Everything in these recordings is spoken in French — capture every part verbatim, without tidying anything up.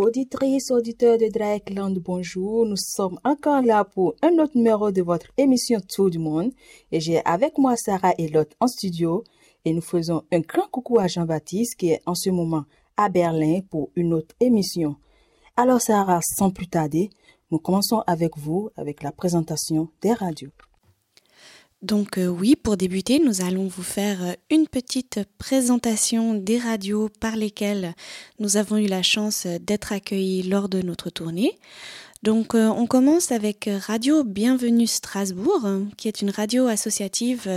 Auditrices, auditeurs de Drakeland, bonjour. Nous sommes encore là pour un autre numéro de votre émission Tour du monde. Et j'ai avec moi Sarah et Lotte en studio. Et nous faisons un grand coucou à Jean-Baptiste qui est en ce moment à Berlin pour une autre émission. Alors Sarah, sans plus tarder, nous commençons avec vous, avec la présentation des radios. Donc euh, oui, pour débuter, nous allons vous faire une petite présentation des radios par lesquelles nous avons eu la chance d'être accueillis lors de notre tournée. Donc euh, on commence avec Radio Bienvenue Strasbourg, qui est une radio associative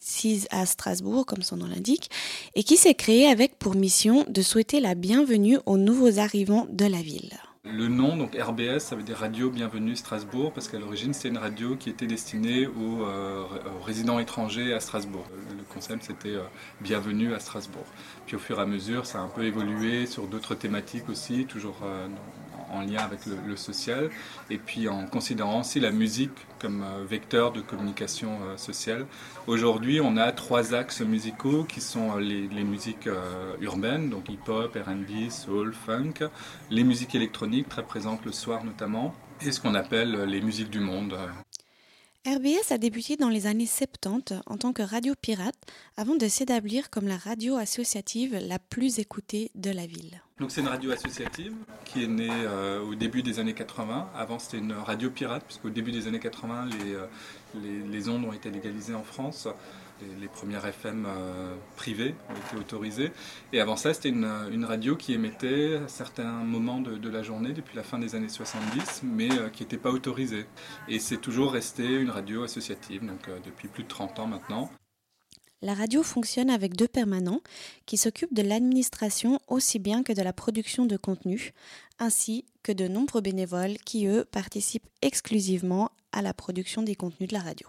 sise à Strasbourg, comme son nom l'indique, et qui s'est créée avec pour mission de souhaiter la bienvenue aux nouveaux arrivants de la ville. Le nom, donc R B S, ça veut dire Radio Bienvenue Strasbourg, parce qu'à l'origine, c'était une radio qui était destinée aux, euh, aux résidents étrangers à Strasbourg. Le concept, c'était euh, Bienvenue à Strasbourg. Puis au fur et à mesure, ça a un peu évolué sur d'autres thématiques aussi, toujours euh, en lien avec le, le social, et puis en considérant aussi la musique comme euh, vecteur de communication euh, sociale. Aujourd'hui, on a trois axes musicaux qui sont les, les musiques euh, urbaines, donc hip-hop, R and B, soul, funk, les musiques électroniques, très présente le soir notamment, et ce qu'on appelle les musiques du monde. R B S a débuté dans les années soixante-dix en tant que radio pirate, avant de s'établir comme la radio associative la plus écoutée de la ville. Donc c'est une radio associative qui est née euh, au début des années quatre-vingts. Avant c'était une radio pirate, puisqu'au début des années quatre-vingts, les, les, les ondes ont été légalisées en France. Les, les premières F M euh, privées ont été autorisées. Et avant ça, c'était une, une radio qui émettait à certains moments de, de la journée, depuis la fin des années soixante-dix, mais euh, qui n'était pas autorisée. Et c'est toujours resté une radio associative, donc euh, depuis plus de trente ans maintenant. La radio fonctionne avec deux permanents qui s'occupent de l'administration aussi bien que de la production de contenu, ainsi que de nombreux bénévoles qui, eux, participent exclusivement à la production des contenus de la radio.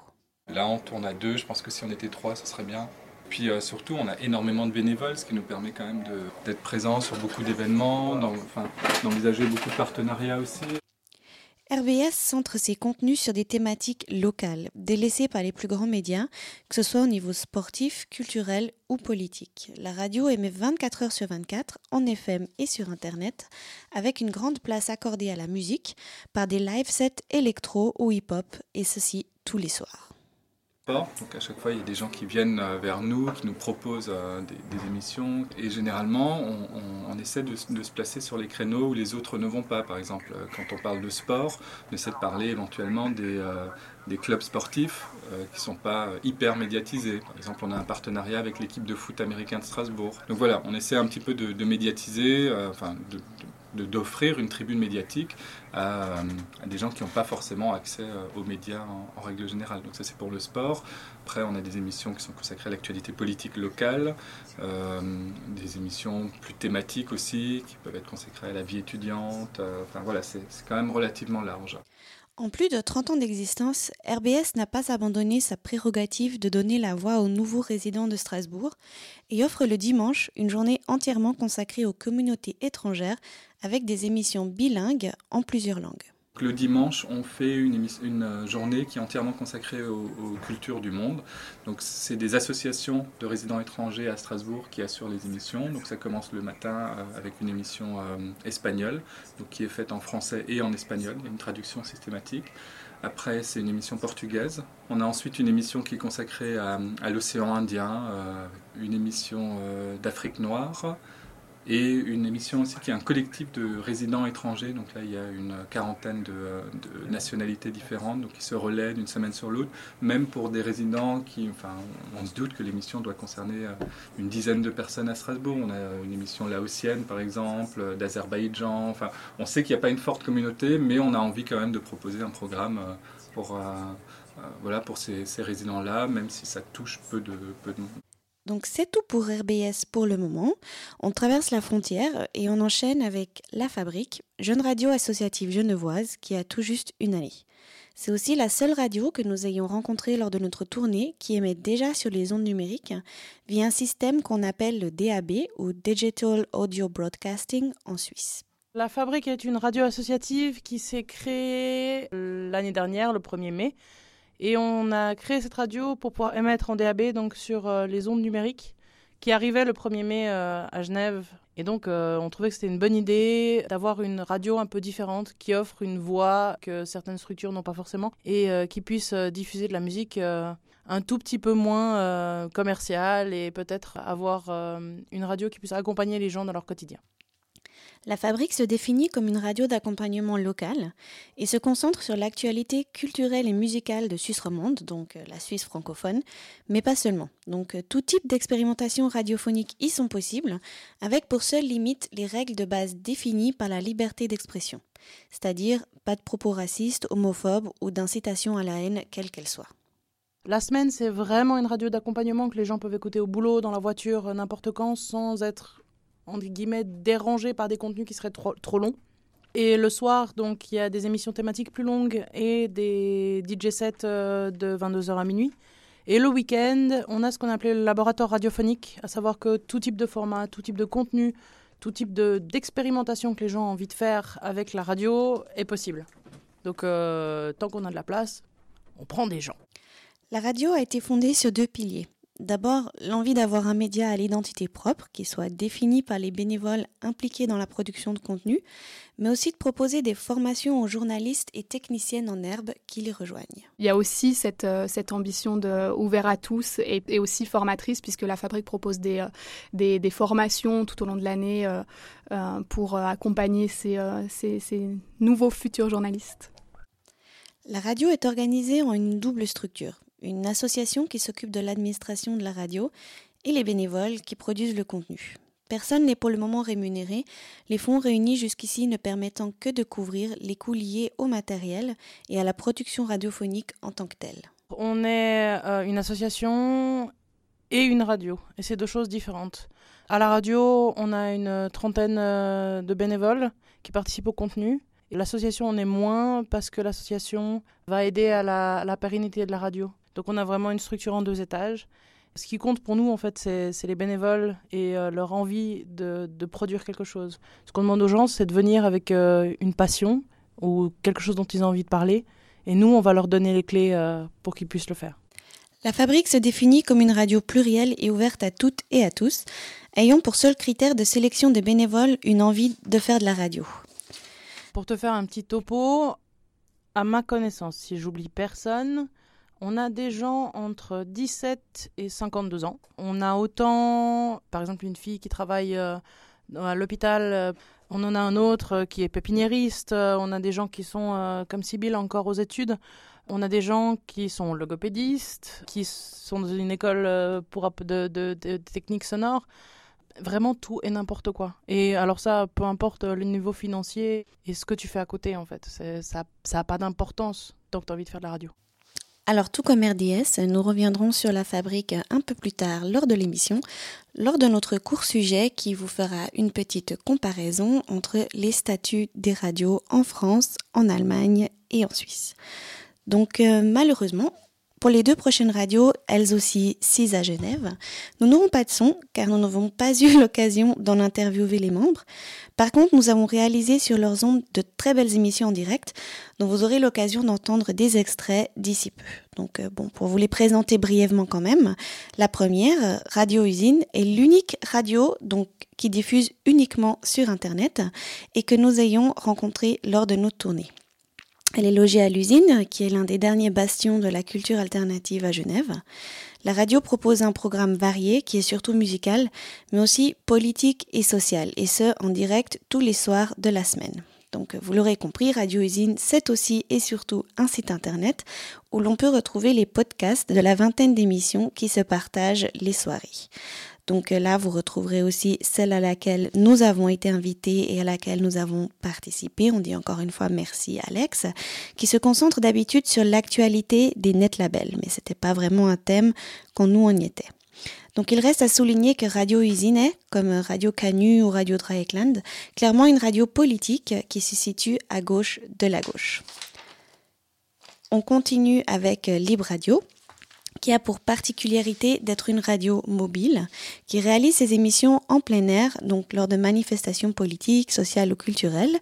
Là, on tourne à deux. Je pense que si on était trois, ce serait bien. Puis euh, surtout, on a énormément de bénévoles, ce qui nous permet quand même de, d'être présents sur beaucoup d'événements, dans, enfin, d'envisager beaucoup de partenariats aussi. R B S centre ses contenus sur des thématiques locales, délaissées par les plus grands médias, que ce soit au niveau sportif, culturel ou politique. La radio émet vingt-quatre heures sur vingt-quatre, en F M et sur Internet, avec une grande place accordée à la musique, par des live sets électro ou hip-hop, et ceci tous les soirs. Donc à chaque fois, il y a des gens qui viennent vers nous, qui nous proposent des, des émissions. Et généralement, on, on, on essaie de, de se placer sur les créneaux où les autres ne vont pas. Par exemple, quand on parle de sport, on essaie de parler éventuellement des, euh, des clubs sportifs euh, qui ne sont pas hyper médiatisés. Par exemple, on a un partenariat avec l'équipe de foot américain de Strasbourg. Donc voilà, on essaie un petit peu de, de médiatiser, euh, enfin de, de, d'offrir une tribune médiatique à, à des gens qui n'ont pas forcément accès aux médias en, en règle générale. Donc ça, c'est pour le sport. Après, on a des émissions qui sont consacrées à l'actualité politique locale, euh, des émissions plus thématiques aussi, qui peuvent être consacrées à la vie étudiante. Euh, enfin voilà, c'est, c'est quand même relativement large. En plus de trente ans d'existence, R B S n'a pas abandonné sa prérogative de donner la voix aux nouveaux résidents de Strasbourg et offre le dimanche une journée entièrement consacrée aux communautés étrangères avec des émissions bilingues en plusieurs langues. Le dimanche, on fait une, émission, une journée qui est entièrement consacrée aux, aux cultures du monde. Donc, c'est des associations de résidents étrangers à Strasbourg qui assurent les émissions. Donc, ça commence le matin avec une émission euh, espagnole, donc qui est faite en français et en espagnol. Il y a une traduction systématique. Après, c'est une émission portugaise. On a ensuite une émission qui est consacrée à, à l'océan Indien, euh, une émission euh, d'Afrique noire. Et une émission aussi qui est un collectif de résidents étrangers, donc là il y a une quarantaine de, de nationalités différentes, donc qui se relaient d'une semaine sur l'autre, même pour des résidents qui, enfin on se doute que l'émission doit concerner une dizaine de personnes à Strasbourg. On a une émission laotienne par exemple, d'Azerbaïdjan, enfin on sait qu'il n'y a pas une forte communauté, mais on a envie quand même de proposer un programme pour, euh, euh, voilà, pour ces, ces résidents-là, même si ça touche peu de peu de monde. Donc c'est tout pour R B S pour le moment. On traverse la frontière et on enchaîne avec La Fabrique, jeune radio associative genevoise qui a tout juste une année. C'est aussi la seule radio que nous ayons rencontrée lors de notre tournée qui émet déjà sur les ondes numériques via un système qu'on appelle le D A B ou Digital Audio Broadcasting en Suisse. La Fabrique est une radio associative qui s'est créée l'année dernière, le premier mai. Et on a créé cette radio pour pouvoir émettre en D A B, donc sur euh, les ondes numériques, qui arrivaient le premier mai euh, à Genève. Et donc, euh, on trouvait que c'était une bonne idée d'avoir une radio un peu différente qui offre une voix que certaines structures n'ont pas forcément et euh, qui puisse euh, diffuser de la musique euh, un tout petit peu moins euh, commerciale et peut-être avoir euh, une radio qui puisse accompagner les gens dans leur quotidien. La Fabrique se définit comme une radio d'accompagnement local et se concentre sur l'actualité culturelle et musicale de Suisse romande, donc la Suisse francophone, mais pas seulement. Donc tout type d'expérimentation radiophonique y sont possibles, avec pour seule limite les règles de base définies par la liberté d'expression, c'est-à-dire pas de propos racistes, homophobes ou d'incitation à la haine, quelle qu'elle soit. La semaine, c'est vraiment une radio d'accompagnement que les gens peuvent écouter au boulot, dans la voiture, n'importe quand, sans être... entre guillemets, dérangés par des contenus qui seraient trop, trop longs. Et le soir, donc, il y a des émissions thématiques plus longues et des D J sets euh, de vingt-deux heures à minuit. Et le week-end, on a ce qu'on appelait le laboratoire radiophonique, à savoir que tout type de format, tout type de contenu, tout type de, d'expérimentation que les gens ont envie de faire avec la radio est possible. Donc, euh, tant qu'on a de la place, on prend des gens. La radio a été fondée sur deux piliers. D'abord, l'envie d'avoir un média à l'identité propre, qui soit défini par les bénévoles impliqués dans la production de contenu, mais aussi de proposer des formations aux journalistes et techniciennes en herbe qui les rejoignent. Il y a aussi cette, cette ambition de ouvert à tous et, et aussi formatrice, puisque la Fabrique propose des, des, des formations tout au long de l'année euh, pour accompagner ces, ces, ces nouveaux futurs journalistes. La radio est organisée en une double structure. Une association qui s'occupe de l'administration de la radio et les bénévoles qui produisent le contenu. Personne n'est pour le moment rémunéré, les fonds réunis jusqu'ici ne permettant que de couvrir les coûts liés au matériel et à la production radiophonique en tant que telle. On est euh, une association et une radio, et c'est deux choses différentes. À la radio, on a une trentaine euh, de bénévoles qui participent au contenu. Et l'association en est moins parce que l'association va aider à la, à la pérennité de la radio. Donc on a vraiment une structure en deux étages. Ce qui compte pour nous, en fait, c'est, c'est les bénévoles et euh, leur envie de, de produire quelque chose. Ce qu'on demande aux gens, c'est de venir avec euh, une passion ou quelque chose dont ils ont envie de parler. Et nous, on va leur donner les clés euh, pour qu'ils puissent le faire. La Fabrique se définit comme une radio plurielle et ouverte à toutes et à tous, ayant pour seul critère de sélection des bénévoles une envie de faire de la radio. Pour te faire un petit topo, à ma connaissance, si j'oublie personne... On a des gens entre dix-sept et cinquante-deux ans. On a autant, par exemple, une fille qui travaille euh, à l'hôpital. Euh, on en a un autre euh, qui est pépiniériste. Euh, on a des gens qui sont, euh, comme Sibylle, encore aux études. On a des gens qui sont logopédistes, qui sont dans une école euh, pour de, de, de techniques sonores. Vraiment tout et n'importe quoi. Et alors ça, peu importe le niveau financier et ce que tu fais à côté, en fait. C'est, ça n'a pas d'importance tant que tu as envie de faire de la radio. Alors tout comme R D S, nous reviendrons sur la Fabrique un peu plus tard lors de l'émission, lors de notre court sujet qui vous fera une petite comparaison entre les statuts des radios en France, en Allemagne et en Suisse. Donc euh, malheureusement, pour les deux prochaines radios, elles aussi SUISA à Genève, nous n'aurons pas de son car nous n'avons pas eu l'occasion d'en interviewer les membres. Par contre, nous avons réalisé sur leurs ondes de très belles émissions en direct dont vous aurez l'occasion d'entendre des extraits d'ici peu. Donc bon, pour vous les présenter brièvement quand même, la première, Radio Usine, est l'unique radio donc, qui diffuse uniquement sur Internet et que nous ayons rencontrée lors de nos tournées. Elle est logée à l'Usine, qui est l'un des derniers bastions de la culture alternative à Genève. La radio propose un programme varié qui est surtout musical, mais aussi politique et social, et ce, en direct tous les soirs de la semaine. Donc, vous l'aurez compris, Radio Usine, c'est aussi et surtout un site internet où l'on peut retrouver les podcasts de la vingtaine d'émissions qui se partagent les soirées. Donc là, vous retrouverez aussi celle à laquelle nous avons été invités et à laquelle nous avons participé. On dit encore une fois merci Alex, qui se concentre d'habitude sur l'actualité des netlabels. Mais ce n'était pas vraiment un thème quand nous on y était. Donc il reste à souligner que Radio Usine est, comme Radio Canut ou Radio Dreyeckland, clairement une radio politique qui se situe à gauche de la gauche. On continue avec Libradio, qui a pour particularité d'être une radio mobile, qui réalise ses émissions en plein air, donc lors de manifestations politiques, sociales ou culturelles,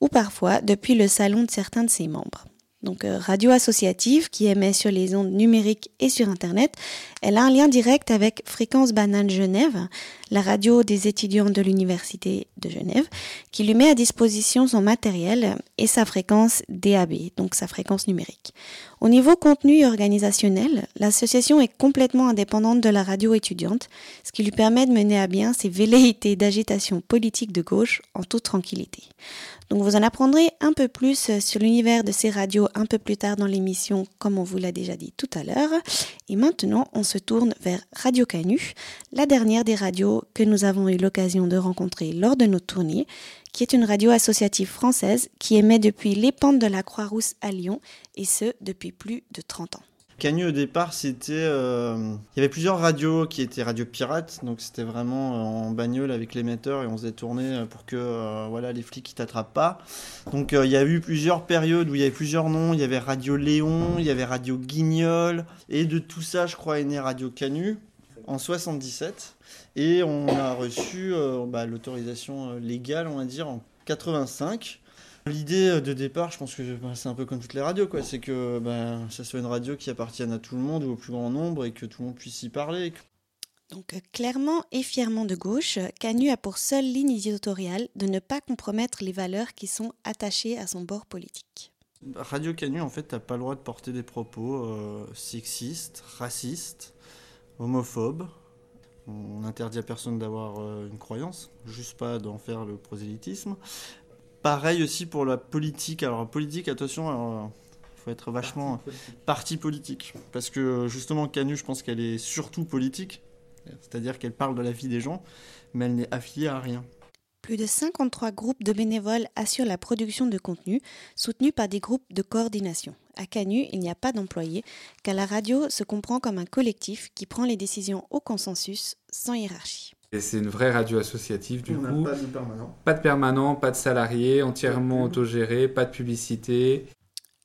ou parfois depuis le salon de certains de ses membres. Donc euh, radio associative qui émet sur les ondes numériques et sur Internet, elle a un lien direct avec Fréquence Banane Genève, la radio des étudiants de l'Université de Genève, qui lui met à disposition son matériel et sa fréquence D A B, donc sa fréquence numérique. Au niveau contenu et organisationnel, l'association est complètement indépendante de la radio étudiante, ce qui lui permet de mener à bien ses velléités d'agitation politique de gauche en toute tranquillité. Donc vous en apprendrez un peu plus sur l'univers de ces radios un peu plus tard dans l'émission, comme on vous l'a déjà dit tout à l'heure. Et maintenant, on se tourne vers Radio Canut, la dernière des radios que nous avons eu l'occasion de rencontrer lors de notre tournée, qui est une radio associative française qui émet depuis les pentes de la Croix-Rousse à Lyon, et ce, depuis plus de trente ans. Canut, au départ, c'était, euh, il y avait plusieurs radios qui étaient radios pirates, donc c'était vraiment en bagnole avec l'émetteur et on se détournait pour que euh, voilà, les flics ne t'attrapent pas. Donc euh, il y a eu plusieurs périodes où il y avait plusieurs noms, il y avait Radio Léon, il y avait Radio Guignol, et de tout ça, je crois, est né Radio Canut en soixante-dix-sept, et on a reçu euh, bah, l'autorisation légale, on va dire, en quatre-vingt-cinq. L'idée de départ, je pense que bah, c'est un peu comme toutes les radios, quoi. C'est que bah, ça soit une radio qui appartienne à tout le monde ou au plus grand nombre et que tout le monde puisse y parler. Donc clairement et fièrement de gauche, Canut a pour seule ligne éditoriale de ne pas compromettre les valeurs qui sont attachées à son bord politique. Radio Canut, en fait, t'as pas le droit de porter des propos euh, sexistes, racistes, homophobes. On interdit à personne d'avoir euh, une croyance, juste pas d'en faire le prosélytisme. Pareil aussi pour la politique. Alors politique, attention, il faut être vachement parti politique. Parce que justement, Canut, je pense qu'elle est surtout politique. C'est-à-dire qu'elle parle de la vie des gens, mais elle n'est affiliée à rien. Plus de cinquante-trois groupes de bénévoles assurent la production de contenu, soutenus par des groupes de coordination. À Canut, il n'y a pas d'employés, car la radio se comprend comme un collectif qui prend les décisions au consensus, sans hiérarchie. Et c'est une vraie radio associative, du on coup. Pas de permanent. Pas de permanent, pas de salariés, entièrement autogéré, pas de publicité.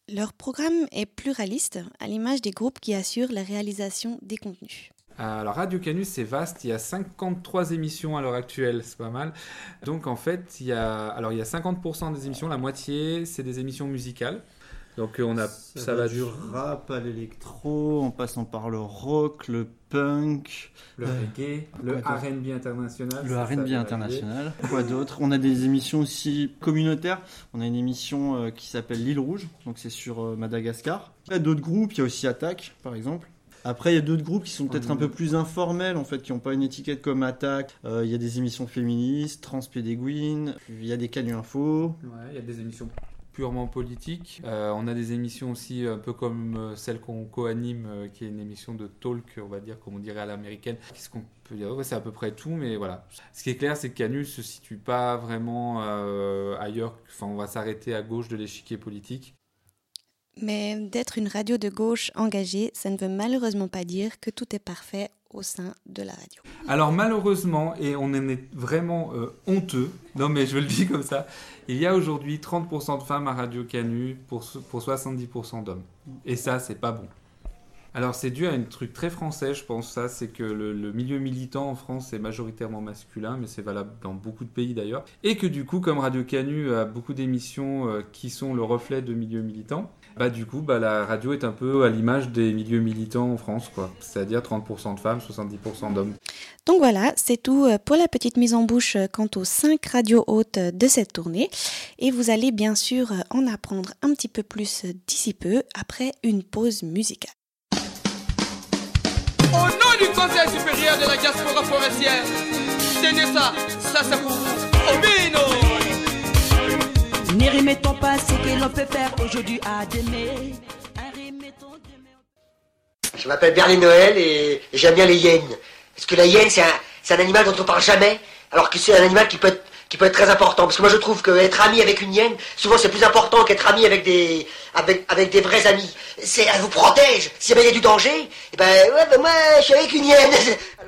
Leur programme est pluraliste, à l'image des groupes qui assurent la réalisation des contenus. Alors Radio Canut, c'est vaste, il y a cinquante-trois émissions à l'heure actuelle, c'est pas mal. Donc en fait, il y a, alors, il y a cinquante pour cent des émissions, la moitié, c'est des émissions musicales. Donc on a, ça, ça va du rap à l'électro, en passant par le rock, le punk, le reggae, le R and B international. Le R and B international. Quoi d'autre ? On a des émissions aussi communautaires. On a une émission qui s'appelle L'Île Rouge, donc c'est sur Madagascar. Il y a d'autres groupes, il y a aussi Attaque, par exemple. Après, il y a d'autres groupes qui sont peut-être un peu plus informels, en fait, qui n'ont pas une étiquette comme Attaque. Euh, il y a des émissions féministes, Transpédéguines, il y a des Canut Info. Ouais, il y a des émissions purement politique. Euh, on a des émissions aussi un peu comme celle qu'on co-anime, euh, qui est une émission de talk, on va dire, comme on dirait à l'américaine. Qu'est-ce qu'on peut dire ? Ouais, c'est à peu près tout, mais voilà. Ce qui est clair, c'est que Canut ne se situe pas vraiment euh, ailleurs. Enfin, on va s'arrêter à gauche de l'échiquier politique. Mais d'être une radio de gauche engagée, ça ne veut malheureusement pas dire que tout est parfait au sein de la radio. Alors malheureusement, et on en est vraiment euh, honteux, non mais je le dis comme ça, il y a aujourd'hui trente pour cent de femmes à Radio Canut pour, pour soixante-dix pour cent d'hommes. Et ça, c'est pas bon. Alors c'est dû à un truc très français, je pense, ça, c'est que le, le milieu militant en France est majoritairement masculin, mais c'est valable dans beaucoup de pays d'ailleurs, et que du coup, comme Radio Canut a beaucoup d'émissions euh, qui sont le reflet de milieux militants, bah du coup, bah, la radio est un peu à l'image des milieux militants en France, quoi. C'est-à-dire trente pour cent de femmes, soixante-dix pour cent d'hommes. Donc voilà, c'est tout pour la petite mise en bouche quant aux cinq radios hôtes de cette tournée. Et vous allez bien sûr en apprendre un petit peu plus d'ici peu, après une pause musicale. Au nom du Conseil supérieur de la diaspora forestière, tenez ça, ça c'est pour vous, Obino. Ne remettons pas ce que l'on peut faire aujourd'hui à demain. Je m'appelle Berlin Noël et j'aime bien les hyènes. Parce que la hyène, c'est un, c'est un animal dont on parle jamais, alors que c'est un animal qui peut être, qui peut être très important. Parce que moi, je trouve qu'être ami avec une hyène, souvent, c'est plus important qu'être ami avec des, avec, avec des vrais amis. C'est, elle vous protège. Si jamais il y a du danger, et ben, ouais, ben moi, je suis avec une hyène.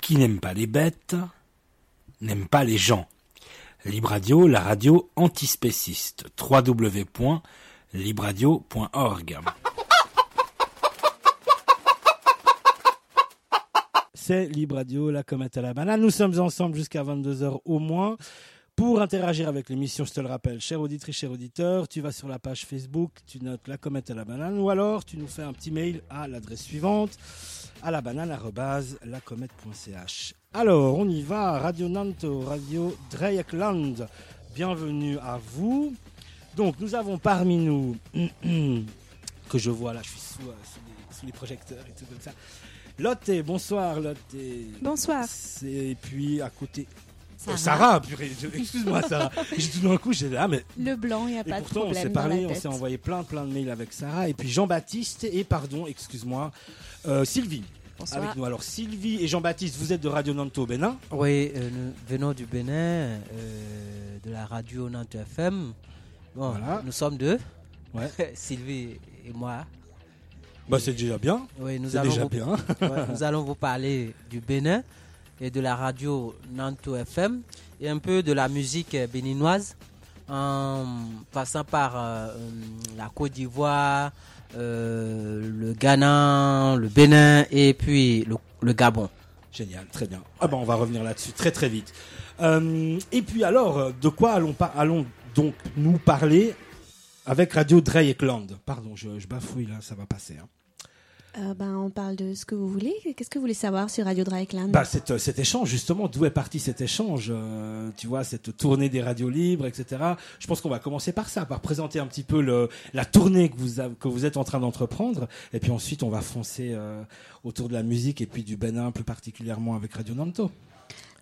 Qui n'aime pas les bêtes, n'aime pas les gens. Libradio, la radio antispéciste. w w w point libradio point org. C'est Libradio, la comète à la banane. Nous sommes ensemble jusqu'à vingt-deux heures au moins. Pour interagir avec l'émission, je te le rappelle, chère auditrice, cher auditeur, tu vas sur la page Facebook, tu notes la comète à la banane, ou alors tu nous fais un petit mail à l'adresse suivante, à la banane arobase la comète point c h. Alors, on y va, Radio Nanto, Radio Dreyeckland. Bienvenue à vous. Donc, nous avons parmi nous, que je vois là, je suis sous, euh, sous, les, sous les projecteurs et tout comme ça. Lotte, bonsoir Lotte. Bonsoir. Et puis à côté... Sarah, oh, Sarah purée, excuse-moi Sarah. J'ai tout d'un coup, j'ai là, mais... Le blanc, il n'y a pas de problème. Et pourtant, on s'est parlé, on s'est envoyé plein, plein de mails avec Sarah. Et puis Jean-Baptiste et, pardon, excuse-moi, euh, Sylvie. Bonsoir. Avec nous. Alors Sylvie et Jean-Baptiste, vous êtes de Radio Nanto au Bénin? Oui, euh, nous venons du Bénin, euh, de la Radio Nanto F M. Bon, voilà. Nous sommes deux, ouais. Sylvie et moi. Bah, c'est déjà bien. Oui, nous, c'est allons déjà vous, bien. Ouais, nous allons vous parler du Bénin et de la Radio Nanto F M et un peu de la musique béninoise en passant par euh, la Côte d'Ivoire, euh, le Ghana, le Bénin et puis le, le Gabon. Génial, très bien. Ah ben, on va revenir là-dessus très très vite. Euh, et puis alors, de quoi allons, par- allons donc nous parler avec Radio Dreyeckland? Pardon, je, je bafouille là, ça va passer. Hein. Euh, ben, on parle de ce que vous voulez. Qu'est-ce que vous voulez savoir sur Radio Drakeland? Bah, cet, cet échange, justement, d'où est parti cet échange, euh, tu vois, cette tournée des radios libres, et cetera. Je pense qu'on va commencer par ça, par présenter un petit peu le, la tournée que vous, a, que vous êtes en train d'entreprendre. Et puis ensuite, on va foncer euh, autour de la musique et puis du Bénin, plus particulièrement avec Radio Nanto.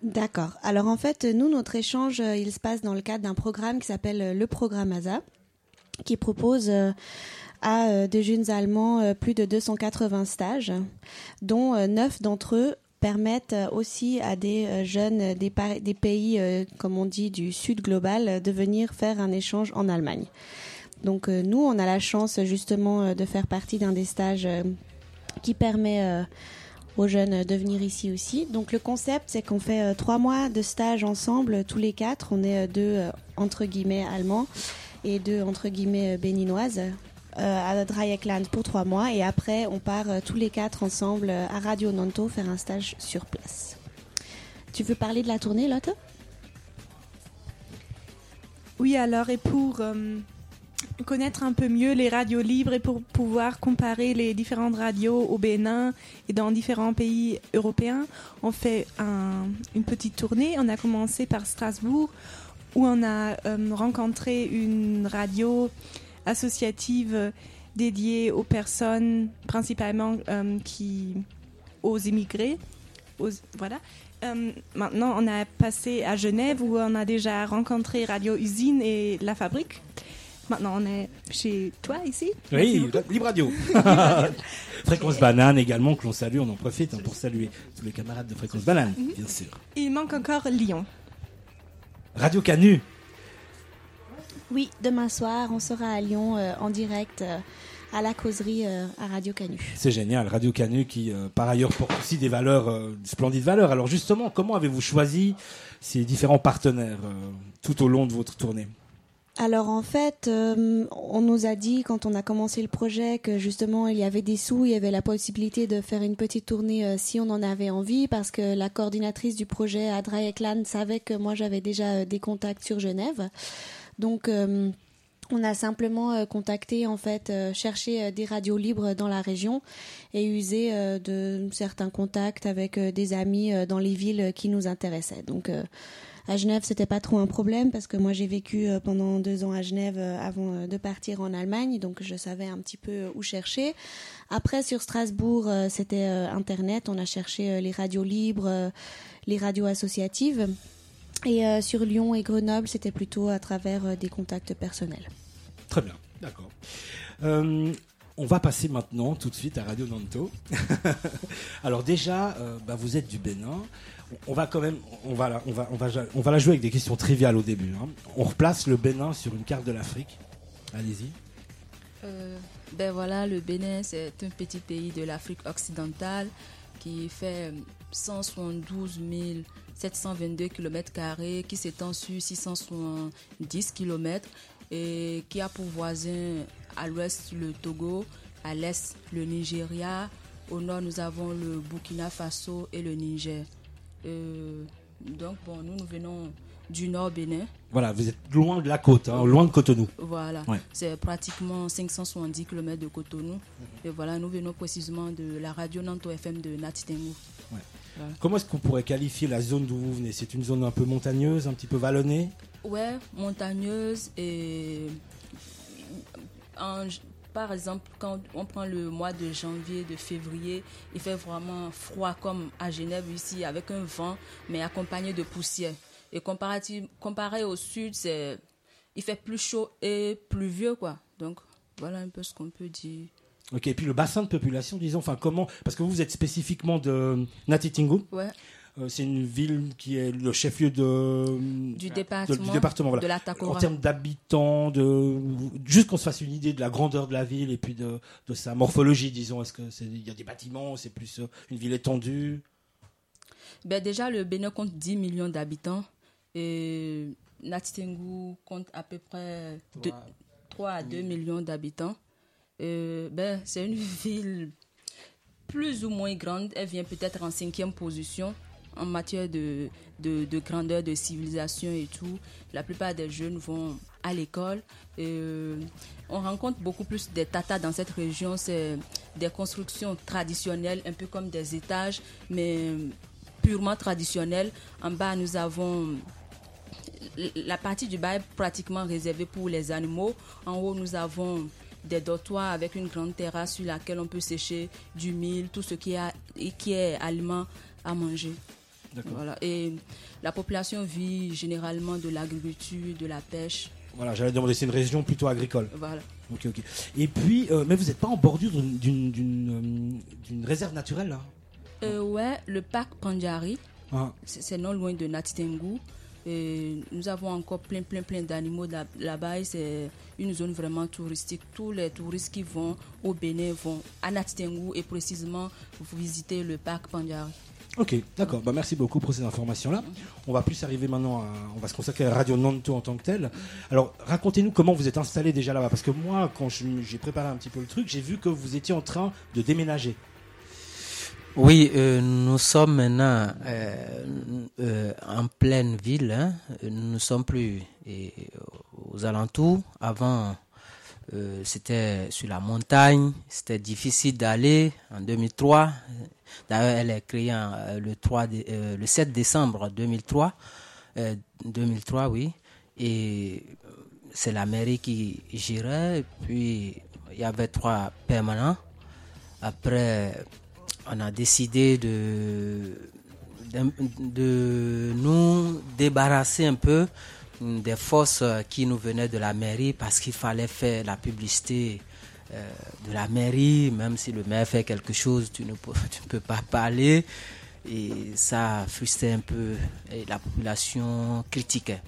D'accord. Alors, en fait, nous, notre échange, il se passe dans le cadre d'un programme qui s'appelle le programme A S A, qui propose... Euh, à de jeunes Allemands plus de deux cent quatre-vingts stages, dont neuf d'entre eux permettent aussi à des jeunes des, par- des pays, comme on dit, du sud global, de venir faire un échange en Allemagne. Donc nous, on a la chance justement de faire partie d'un des stages qui permet aux jeunes de venir ici aussi. Donc le concept, c'est qu'on fait trois mois de stage ensemble, tous les quatre. On est deux, entre guillemets, Allemands et deux, entre guillemets, béninoises, à Drakeland pour trois mois et après on part euh, tous les quatre ensemble euh, à Radio Nanto faire un stage sur place. Tu veux parler de la tournée, Lotte? Oui, alors, et pour euh, connaître un peu mieux les radios libres et pour pouvoir comparer les différentes radios au Bénin et dans différents pays européens, on fait un, une petite tournée. On a commencé par Strasbourg où on a euh, rencontré une radio associative dédiée aux personnes, principalement euh, qui, aux immigrés. Aux, voilà. Euh, maintenant, on a passé à Genève où on a déjà rencontré Radio Usine et La Fabrique. Maintenant, on est chez toi ici. Oui, Libradio. Fréquence Banane également, que l'on salue. On en profite hein, pour saluer tous les camarades de Fréquence Banane, mm-hmm. bien sûr. Il manque encore Lyon. Radio Canut. Oui, demain soir, on sera à Lyon euh, en direct euh, à la causerie euh, à Radio Canut. C'est génial, Radio Canut qui, euh, par ailleurs, porte aussi des valeurs, euh, de splendides valeurs. Alors justement, comment avez-vous choisi ces différents partenaires euh, tout au long de votre tournée ? Alors en fait, euh, on nous a dit quand on a commencé le projet que justement il y avait des sous, il y avait la possibilité de faire une petite tournée euh, si on en avait envie parce que la coordinatrice du projet à Drakeland savait que moi j'avais déjà euh, des contacts sur Genève. Donc, euh, on a simplement euh, contacté, en fait, euh, cherché euh, des radios libres dans la région et usé euh, de certains contacts avec euh, des amis euh, dans les villes euh, qui nous intéressaient. Donc, euh, à Genève, c'était pas trop un problème parce que moi, j'ai vécu euh, pendant deux ans à Genève euh, avant euh, de partir en Allemagne. Donc, je savais un petit peu euh, où chercher. Après, sur Strasbourg, euh, c'était euh, Internet. On a cherché euh, les radios libres, euh, les radios associatives. Et euh, sur Lyon et Grenoble, c'était plutôt à travers euh, des contacts personnels. Très bien, d'accord. Euh, on va passer maintenant tout de suite à Radio Nanto. Alors déjà, euh, bah vous êtes du Bénin. On va quand même, on va, la, on va, on va, on va la jouer avec des questions triviales au début. Hein. On replace le Bénin sur une carte de l'Afrique. Allez-y. Euh, ben voilà, le Bénin, c'est un petit pays de l'Afrique occidentale qui fait cent soixante-douze mille sept cent vingt-deux kilomètres carrés, qui s'étend sur six cent soixante-dix kilomètres et qui a pour voisin à l'ouest le Togo, à l'est le Nigeria, au nord nous avons le Burkina Faso et le Niger. Euh, donc bon, nous nous venons du nord Bénin. Voilà, vous êtes loin de la côte, hein, loin de Cotonou. Voilà, ouais. C'est pratiquement cinq cent soixante-dix kilomètres de Cotonou. Mm-hmm. Et voilà, nous venons précisément de la Radio Nanto F M de Natitingou. Ouais. Là. Comment est-ce qu'on pourrait qualifier la zone d'où vous venez? C'est une zone un peu montagneuse, un petit peu vallonnée? Ouais, montagneuse et... En... Par exemple, quand on prend le mois de janvier, de février, il fait vraiment froid comme à Genève ici, avec un vent, mais accompagné de poussière. Et comparatif, comparé au sud, c'est, il fait plus chaud et pluvieux, quoi. Donc, voilà un peu ce qu'on peut dire. Ok, et puis le bassin de population, disons, enfin, comment... Parce que vous, vous êtes spécifiquement de Natitingou. Ouais. Euh, c'est une ville qui est le chef-lieu de... Du département. De, du département, voilà. De la Takora. En termes d'habitants, de... juste qu'on se fasse une idée de la grandeur de la ville et puis de, de sa morphologie, disons. Est-ce qu'il y a des bâtiments, c'est plus une ville étendue? Ben déjà, le Bénin compte dix millions d'habitants. Et Natitingou compte à peu près trois à deux millions d'habitants. Euh, ben, c'est une ville plus ou moins grande. Elle vient peut-être en cinquième position en matière de, de, de grandeur, de civilisation et tout. La plupart des jeunes vont à l'école. Euh, on rencontre beaucoup plus des tatas dans cette région. C'est des constructions traditionnelles, un peu comme des étages, mais purement traditionnelles. En bas, nous avons... La partie du bas est pratiquement réservée pour les animaux. En haut, nous avons... des dortoirs avec une grande terrasse sur laquelle on peut sécher du mil, tout ce qui est, qui est aliment à manger. D'accord. Voilà. Et la population vit généralement de l'agriculture, de la pêche. Voilà, j'allais demander, c'est une région plutôt agricole. Voilà. Ok, ok. Et puis, euh, mais vous n'êtes pas en bordure d'une, d'une, d'une, d'une réserve naturelle, là ? euh, Ouais, le parc Pendjari, ah. c'est, c'est non loin de Natitingou. Et nous avons encore plein, plein, plein d'animaux là- là-bas et c'est une zone vraiment touristique. Tous les touristes qui vont au Bénin vont à Natitingou et précisément visiter le parc Pendjari. Ok, d'accord. Bah, merci beaucoup pour ces informations-là. On va plus arriver maintenant à... On va se consacrer à Radio Nanto en tant que telle. Alors, racontez-nous comment vous êtes installé déjà là-bas. Parce que moi, quand je, j'ai préparé un petit peu le truc, j'ai vu que vous étiez en train de déménager. Oui, euh, nous sommes maintenant euh, euh, en pleine ville. Hein. Nous ne sommes plus et, aux alentours. Avant, euh, c'était sur la montagne. C'était difficile d'aller en deux mille trois. D'ailleurs, elle est créée en, le, trois, euh, le sept décembre deux mille trois. Euh, deux mille trois, oui. Et c'est la mairie qui gérait. Et puis, il y avait trois permanents. Après... On a décidé de, de, de nous débarrasser un peu des forces qui nous venaient de la mairie parce qu'il fallait faire la publicité euh, de la mairie. Même si le maire fait quelque chose, tu ne, tu ne peux pas parler. Et ça frustrait un peu et la population critiquait.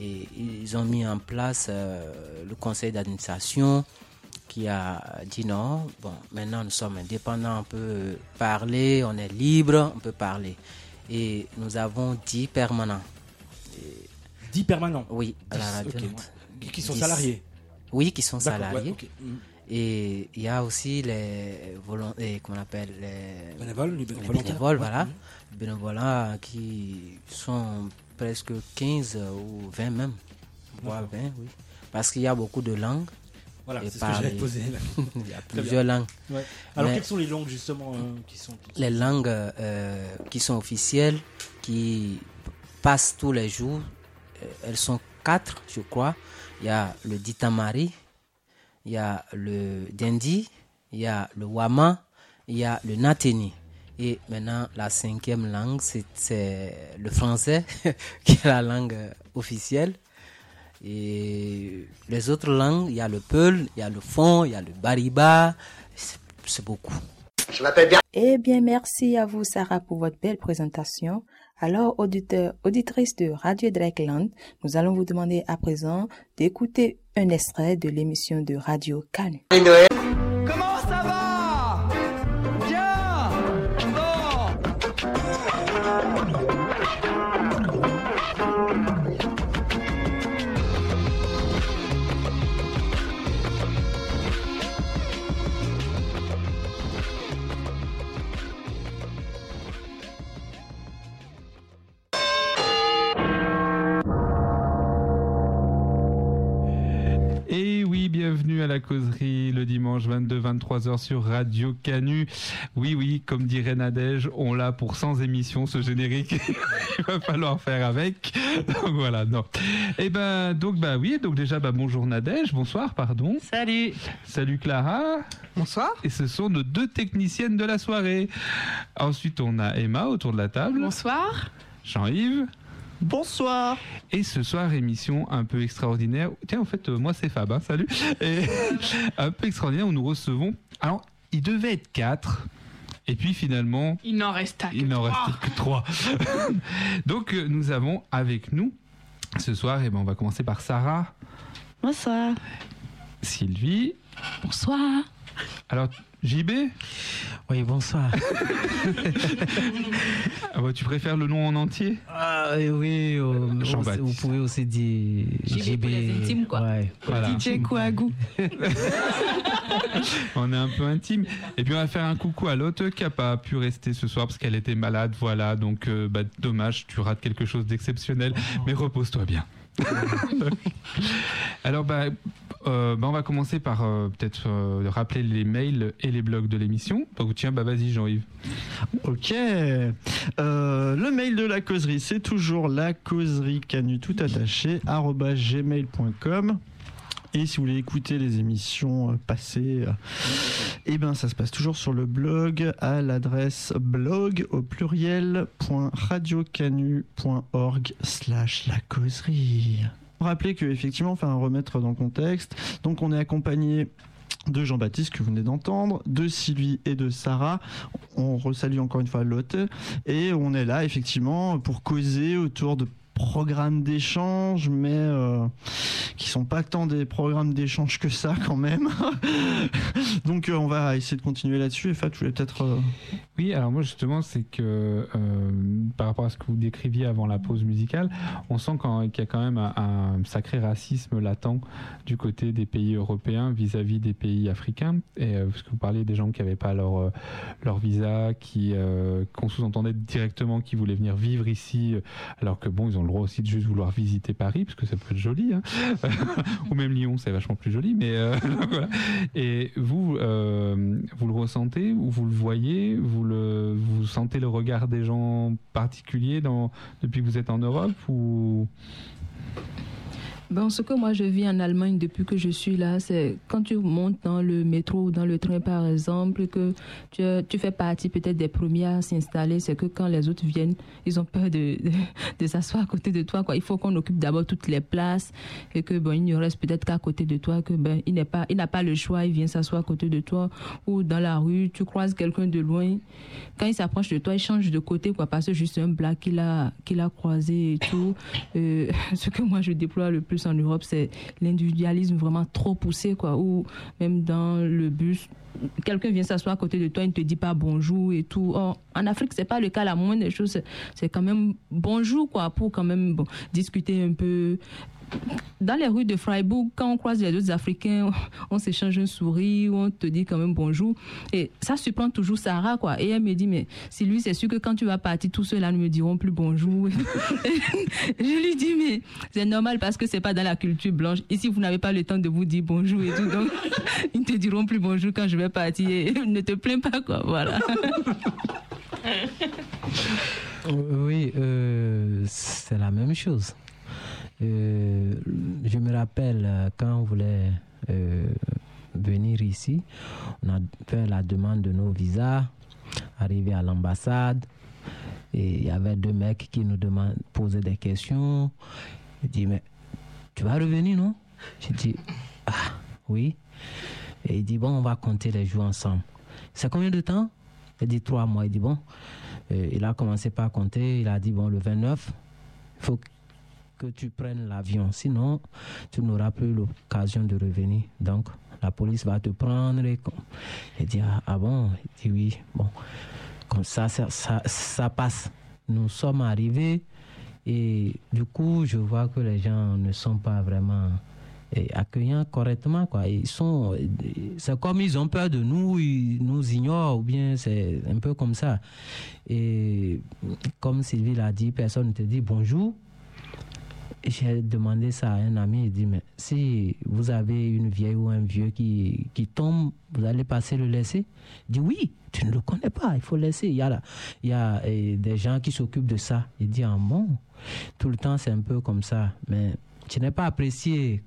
Et ils ont mis en place euh, le conseil d'administration qui a dit non, bon, maintenant nous sommes indépendants, on peut parler, on est libre, on peut parler. Et nous avons dix permanents. Et dix permanents? Oui, à la radio. Okay. Qui sont dix salariés? Oui, qui sont D'accord, salariés. Ouais, okay. Et il y a aussi les volontaires, comment on appelle les bénévoles, les bénévoles, les bénévoles voilà. Mmh. Les bénévoles qui sont presque quinze ou vingt même. Voire vingt, oui. Parce qu'il y a beaucoup de langues. Voilà, c'est ce que j'avais posé. Il y a plusieurs langues. Ouais. Alors, mais quelles sont les langues, justement, euh, qui sont... Qui les sont... langues euh, qui sont officielles, qui passent tous les jours. Elles sont quatre, je crois. Il y a le ditamari, il y a le dindi, il y a le wama, il y a le nateni. Et maintenant, la cinquième langue, c'est, c'est le français, qui est la langue officielle. Et les autres langues, il y a le peul, il y a le fon, il y a le bariba, c'est, c'est beaucoup. Je m'appelle bien. Eh bien, merci à vous, Sarah, pour votre belle présentation. Alors, auditeurs, auditrices de Radio Dreyeckland, nous allons vous demander à présent d'écouter un extrait de l'émission de Radio Canut. Comment ça va? Et oui, oui, bienvenue à la causerie le dimanche vingt-deux à vingt-trois heures sur Radio Canut. Oui, oui, comme dirait Nadège, on l'a pour cent émissions ce générique. Il va falloir faire avec. Donc voilà, non. Et ben, donc, bah oui, donc déjà, bah, bonjour Nadège, bonsoir, pardon. Salut. Salut Clara. Bonsoir. Et ce sont nos deux techniciennes de la soirée. Ensuite, on a Emma autour de la table. Bonsoir. Jean-Yves. Bonsoir. Et ce soir, émission un peu extraordinaire. Tiens, en fait, euh, moi, c'est Fab, hein, salut. Et un peu extraordinaire, où nous recevons... Alors, il devait être quatre... Et puis finalement, il n'en resta que trois. Donc euh, nous avons avec nous ce soir, eh ben, on va commencer par Sarah. Bonsoir. Sylvie. Bonsoir. Alors J B. Oui, bonsoir. Ah bah, tu préfères le nom en entier? Ah oui, oh, Jean-Baptiste. Vous pouvez aussi dire J B. Intime, quoi. Ouais, voilà. D J Kouagou. On est un peu intime. Et puis on va faire un coucou à l'autre qui n'a pas pu rester ce soir parce qu'elle était malade. Voilà, donc euh, bah, dommage, tu rates quelque chose d'exceptionnel. Oh. Mais repose-toi bien. Alors, bah, euh, bah, on va commencer par euh, peut-être euh, rappeler les mails et les blogs de l'émission. Donc, tiens, bah, vas-y, Jean-Yves. Ok. Euh, le mail de la causerie, c'est toujours la causerie canut tout attaché, arobase gmail point com. Et si vous voulez écouter les émissions passées, eh ben ça se passe toujours sur le blog à l'adresse blog au pluriel point radio canu point org slash la causerie. Rappelez que effectivement, enfin remettre dans le contexte. Donc on est accompagné de Jean-Baptiste que vous venez d'entendre, de Sylvie et de Sarah. On resalue encore une fois l'hôte et on est là effectivement pour causer autour de programmes d'échange, mais euh, qui sont pas tant des programmes d'échange que ça quand même. Donc euh, on va essayer de continuer là-dessus. Et Fab, tu voulais peut-être... Euh... Oui, alors moi justement, c'est que euh, par rapport à ce que vous décriviez avant la pause musicale, on sent quand, qu'il y a quand même un, un sacré racisme latent du côté des pays européens vis-à-vis des pays africains. Et euh, parce que vous parliez des gens qui n'avaient pas leur, euh, leur visa, qui, euh, qu'on sous-entendait directement qu'ils voulaient venir vivre ici, alors que bon, ils ont le droit aussi de juste vouloir visiter Paris parce que ça peut être joli, hein. Ou même Lyon, c'est vachement plus joli, mais euh, voilà. Et vous euh, vous le ressentez ou vous le voyez, vous le vous sentez le regard des gens particuliers dans depuis que vous êtes en Europe ou... Bon, ce que moi je vis en Allemagne depuis que je suis là, c'est quand tu montes dans le métro ou dans le train par exemple, que tu, tu fais partie peut-être des premiers à s'installer, c'est que quand les autres viennent, ils ont peur de, de, de s'asseoir à côté de toi, quoi. Il faut qu'on occupe d'abord toutes les places et que bon, il ne reste peut-être qu'à côté de toi, que ben il n'est pas, il n'a pas le choix, il vient s'asseoir à côté de toi ou dans la rue, tu croises quelqu'un de loin, quand il s'approche de toi, il change de côté, quoi, parce que juste un black qu'il a, qu'il a croisé et tout. Euh, ce que moi je déploie le plus en Europe, c'est l'individualisme vraiment trop poussé, quoi, où même dans le bus, quelqu'un vient s'asseoir à côté de toi, il ne te dit pas bonjour et tout. Or, en Afrique, c'est pas le cas, la moindre des choses, c'est, c'est quand même bonjour, quoi, pour quand même bon, discuter un peu. Dans les rues de Freiburg, quand on croise les autres Africains, on s'échange un sourire, on te dit quand même bonjour. Et ça surprend toujours Sarah, quoi. Et elle me dit, mais si lui, c'est sûr que quand tu vas partir, tous ceux-là ne me diront plus bonjour. Je lui dis, mais c'est normal parce que c'est pas dans la culture blanche. Ici, vous n'avez pas le temps de vous dire bonjour et tout. Donc, ils ne te diront plus bonjour quand je vais partir. Et ne te plains pas, quoi. Voilà. Oui, euh, c'est la même chose. Euh, je me rappelle quand on voulait euh, venir ici, on a fait la demande de nos visas, arrivé à l'ambassade, et il y avait deux mecs qui nous demandaient, posaient des questions. Ils disaient, mais tu vas revenir, non? J'ai dit, ah oui. Et il dit, bon, on va compter les jours ensemble. C'est combien de temps? Il dit trois mois. Il dit, bon, euh, il a commencé par compter, il a dit, bon, le vingt-neuf, il faut que que tu prennes l'avion, sinon tu n'auras plus l'occasion de revenir. Donc la police va te prendre et, et dit ah, ah bon, il dit oui, bon, comme ça ça, ça ça passe. Nous sommes arrivés et du coup je vois que les gens ne sont pas vraiment eh, accueillants correctement, quoi. Ils sont, c'est comme ils ont peur de nous, ils nous ignorent ou bien c'est un peu comme ça. Et comme Sylvie l'a dit, personne ne te dit bonjour. j'ai demandé ça à un ami, il dit, mais si vous avez une vieille ou un vieux qui, qui tombe, vous allez passer le laisser? Il dit, oui, tu ne le connais pas, il faut laisser. Il y a, là, il y a des gens qui s'occupent de ça. Il dit, ah bon, tout le temps c'est un peu comme ça, mais je n'ai pas apprécié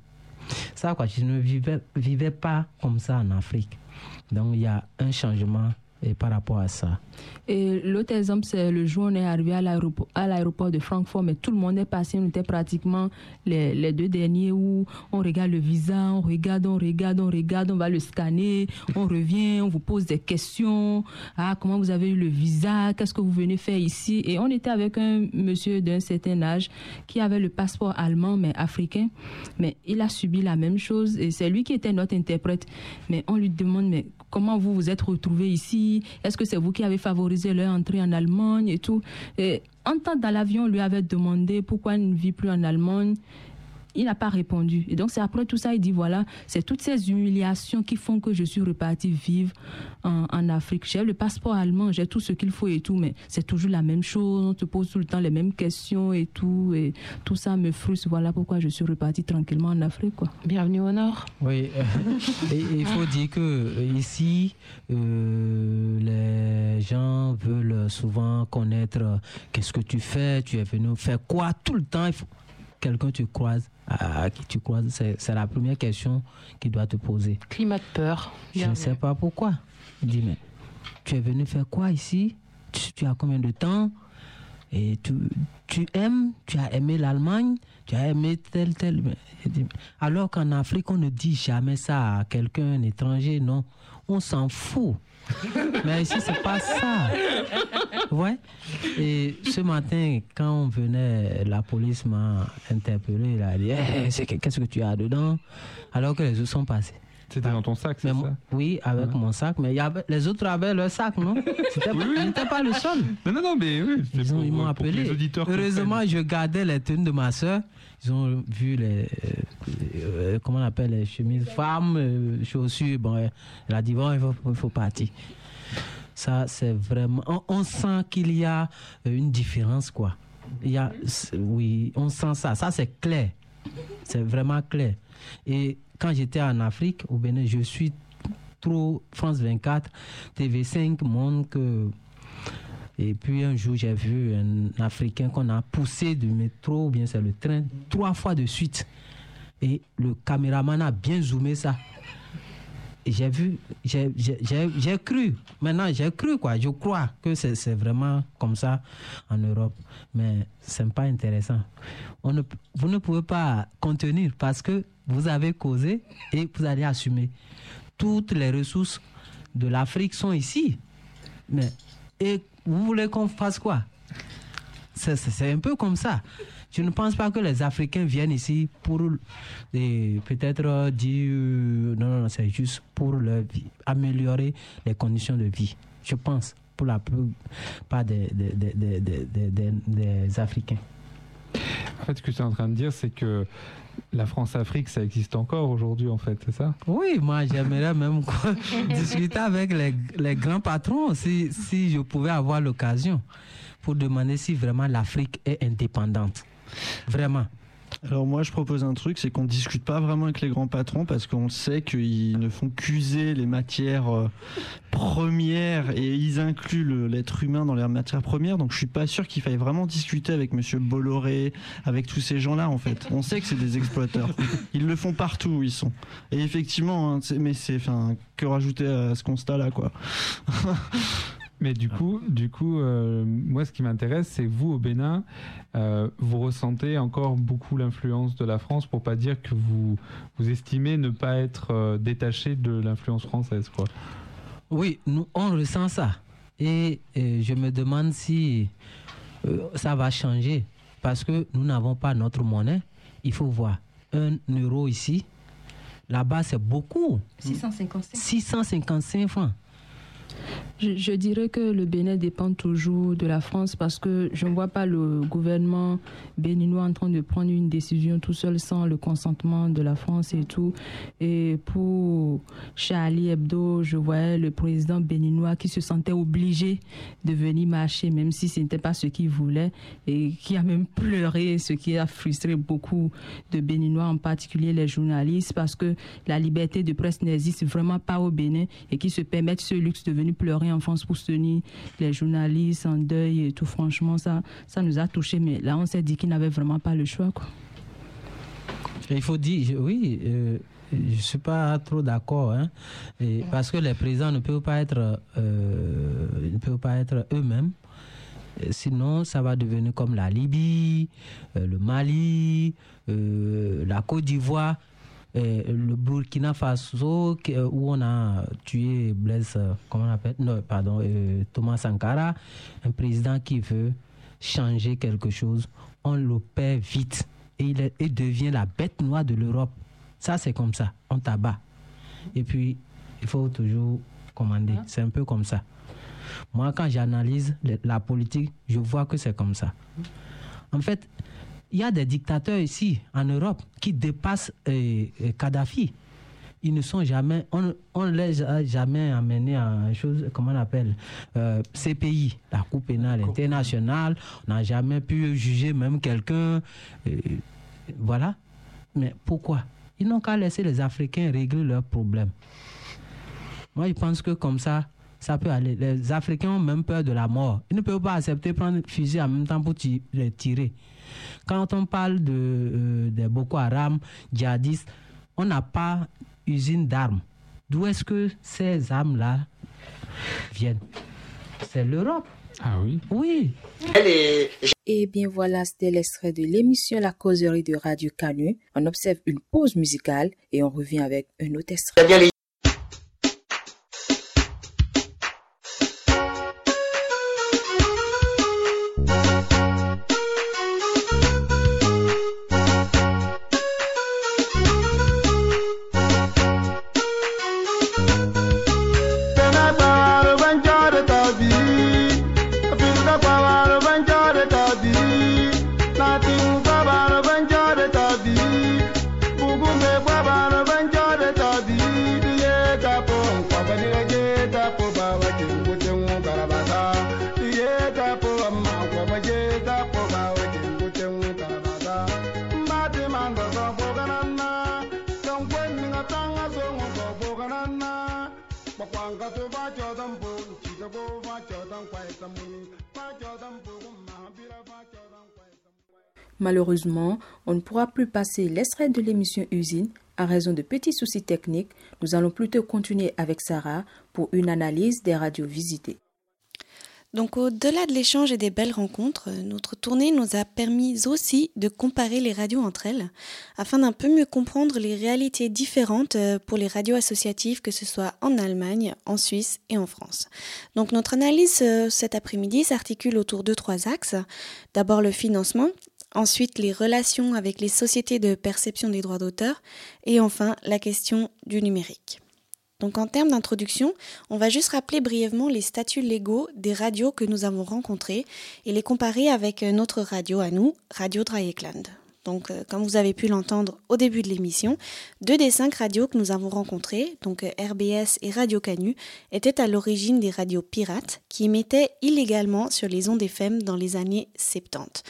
ça, quoi. Je ne vivais, vivais pas comme ça en Afrique. Donc il y a un changement. Et par rapport à ça. Et l'autre exemple, c'est le jour où on est arrivé à l'aéroport, à l'aéroport de Francfort, mais tout le monde est passé, on était pratiquement les, les deux derniers où on regarde le visa, on regarde, on regarde, on regarde, on va le scanner, on revient, on vous pose des questions. Ah, comment vous avez eu le visa? Qu'est-ce que vous venez faire ici? Et on était avec un monsieur d'un certain âge qui avait le passeport allemand, mais africain. Mais il a subi la même chose et c'est lui qui était notre interprète. Mais on lui demande, mais comment vous vous êtes retrouvé ici? Est-ce que c'est vous qui avez favorisé leur entrée en Allemagne et tout? Et en tant dans l'avion, on lui avait demandé pourquoi il ne vit plus en Allemagne. Il n'a pas répondu. Et donc, c'est après tout ça, il dit, voilà, c'est toutes ces humiliations qui font que je suis reparti vivre en, en Afrique. J'ai le passeport allemand, j'ai tout ce qu'il faut et tout, mais c'est toujours la même chose. On te pose tout le temps les mêmes questions et tout. Et tout ça me frustre. Voilà pourquoi je suis reparti tranquillement en Afrique, quoi. Bienvenue au Nord. Oui. Il faut dire que ici, euh, les gens veulent souvent connaître euh, qu'est-ce que tu fais, tu es venu faire quoi tout le temps. Il faut... Quelqu'un tu croises, à, à qui tu croises, c'est, c'est la première question qu'il doit te poser. Climat de peur. Je ne sais pas pourquoi. Il dit, mais tu es venu faire quoi ici? Tu, tu as combien de temps? Et tu, tu aimes, tu as aimé l'Allemagne, tu as aimé tel, tel. Alors qu'en Afrique, on ne dit jamais ça à quelqu'un, un étranger, non. On s'en fout. Mais ici, c'est pas ça. Ouais. Et ce matin, quand on venait, la police m'a interpellé. Elle a dit, hey, c'est, qu'est-ce que tu as dedans? Alors que les autres sont passés. C'était dans ton sac, c'est mais, ça? Oui, avec ouais. mon sac. Mais y avait, les autres avaient leur sac, non? C'était oui, oui. pas le seul. Non, non, non, mais oui. Ils, pour, ils m'ont appelé. Heureusement, je gardais les tenues de ma soeur. Ils ont vu les... Euh, comment on appelle les chemises femmes, euh, chaussures. Bon, elle a dit, bon, il faut, il faut partir. Ça, c'est vraiment... On, on sent qu'il y a une différence, quoi. Il y a, oui, on sent ça. Ça, c'est clair. C'est vraiment clair. Et... Quand j'étais en Afrique, au Bénin, je suis trop France vingt-quatre, T V cinq, Monde. Que... Et puis un jour, j'ai vu un Africain qu'on a poussé du métro, ou bien c'est le train, trois fois de suite. Et le caméraman a bien zoomé ça. Et j'ai vu, j'ai, j'ai, j'ai, j'ai cru. Maintenant, j'ai cru, quoi. Je crois que c'est, c'est vraiment comme ça en Europe. Mais ce n'est pas intéressant. On ne, vous ne pouvez pas contenir parce que vous avez causé et vous allez assumer. Toutes les ressources de l'Afrique sont ici. Mais, et vous voulez qu'on fasse quoi? C'est, c'est, c'est un peu comme ça. Je ne pense pas que les Africains viennent ici pour et peut-être dire... Euh, non, non, non, c'est juste pour leur vie, améliorer les conditions de vie. Je pense, pour la plupart des, des, des, des, des, des, des Africains. En fait, ce que tu es en train de dire, c'est que la France-Afrique, ça existe encore aujourd'hui, en fait, c'est ça? Oui, moi, j'aimerais même discuter avec les, les grands patrons, si, si je pouvais avoir l'occasion, pour demander si vraiment l'Afrique est indépendante. Vraiment. Alors moi, je propose un truc, c'est qu'on ne discute pas vraiment avec les grands patrons, parce qu'on sait qu'ils ne font qu'user les matières premières, et ils incluent le, l'être humain dans les matières premières, donc je ne suis pas sûr qu'il faille vraiment discuter avec monsieur Bolloré, avec tous ces gens-là, en fait. On sait que c'est des exploiteurs. Ils le font partout où ils sont. Et effectivement, hein, c'est, mais c'est... Enfin, que rajouter à ce constat-là, quoi. Mais du coup, du coup euh, moi, ce qui m'intéresse, c'est vous, au Bénin, euh, vous ressentez encore beaucoup l'influence de la France, pour pas dire que vous, vous estimez ne pas être euh, détaché de l'influence française, quoi. Oui, nous, on ressent ça. Et, et je me demande si euh, ça va changer, parce que nous n'avons pas notre monnaie. Il faut voir, un euro ici, là-bas, c'est beaucoup. six cent cinquante-cinq. six cent cinquante-cinq francs. Je, je dirais que le Bénin dépend toujours de la France parce que je ne vois pas le gouvernement béninois en train de prendre une décision tout seul sans le consentement de la France et tout. Et pour Charlie Hebdo, je voyais le président béninois qui se sentait obligé de venir marcher, même si ce n'était pas ce qu'il voulait, et qui a même pleuré, ce qui a frustré beaucoup de Béninois, en particulier les journalistes, parce que la liberté de presse n'existe vraiment pas au Bénin et qui se permettent ce luxe de venir pleurer en France pour soutenir les journalistes en deuil et tout. Franchement, ça, ça nous a touchés, mais là, on s'est dit qu'ils n'avaient vraiment pas le choix, quoi. Il faut dire, oui, euh, je suis pas trop d'accord, hein, et parce que les présidents ne peuvent pas être, euh, ne peuvent pas être eux-mêmes. Sinon, ça va devenir comme la Libye, euh, le Mali, euh, la Côte d'Ivoire, euh, le Burkina Faso, où on a tué Blaise, comment on appelle, non, pardon, euh, Thomas Sankara, un président qui veut changer quelque chose. On le perd vite et il, est, il devient la bête noire de l'Europe. Ça, c'est comme ça, on tabac. Et puis, il faut toujours commander. C'est un peu comme ça. Moi, quand j'analyse la politique, je vois que c'est comme ça. En fait, il y a des dictateurs ici, en Europe, qui dépassent euh, Kadhafi. Ils ne sont jamais... On ne les a jamais amenés à chose, comment on appelle, euh, C P I, la Cour pénale internationale. On n'a jamais pu juger même quelqu'un. Euh, voilà. Mais pourquoi? Ils n'ont qu'à laisser les Africains régler leurs problèmes. Moi, je pense que comme ça... ça peut aller. Les Africains ont même peur de la mort. Ils ne peuvent pas accepter prendre fusil en même temps pour les tirer. Quand on parle de, euh, de Boko Haram, djihadistes, on n'a pas usine d'armes. D'où est-ce que ces armes-là viennent? C'est l'Europe. Ah oui? Oui. Et bien voilà, c'était l'extrait de l'émission La Causerie de Radio Canut. On observe une pause musicale et on revient avec un autre extrait. Malheureusement, on ne pourra plus passer l'extrait de l'émission Usine à raison de petits soucis techniques. Nous allons plutôt continuer avec Sarah pour une analyse des radios visitées. Donc, au-delà de l'échange et des belles rencontres, notre tournée nous a permis aussi de comparer les radios entre elles afin d'un peu mieux comprendre les réalités différentes pour les radios associatives, que ce soit en Allemagne, en Suisse et en France. Donc, notre analyse cet après-midi s'articule autour de trois axes. D'abord, le financement. Ensuite, les relations avec les sociétés de perception des droits d'auteur et enfin, la question du numérique. Donc en termes d'introduction, on va juste rappeler brièvement les statuts légaux des radios que nous avons rencontrées et les comparer avec notre radio à nous, Radio Dreyeckland. Donc comme vous avez pu l'entendre au début de l'émission, deux des cinq radios que nous avons rencontrées, donc R B S et Radio Canut, étaient à l'origine des radios pirates qui émettaient illégalement sur les ondes F M dans les années soixante-dix.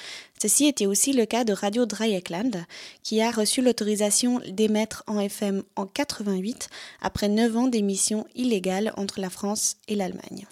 Ceci était aussi le cas de Radio Dreyeckland, qui a reçu l'autorisation d'émettre en F M en quatre-vingt-huit, après neuf ans d'émissions illégales entre la France et l'Allemagne.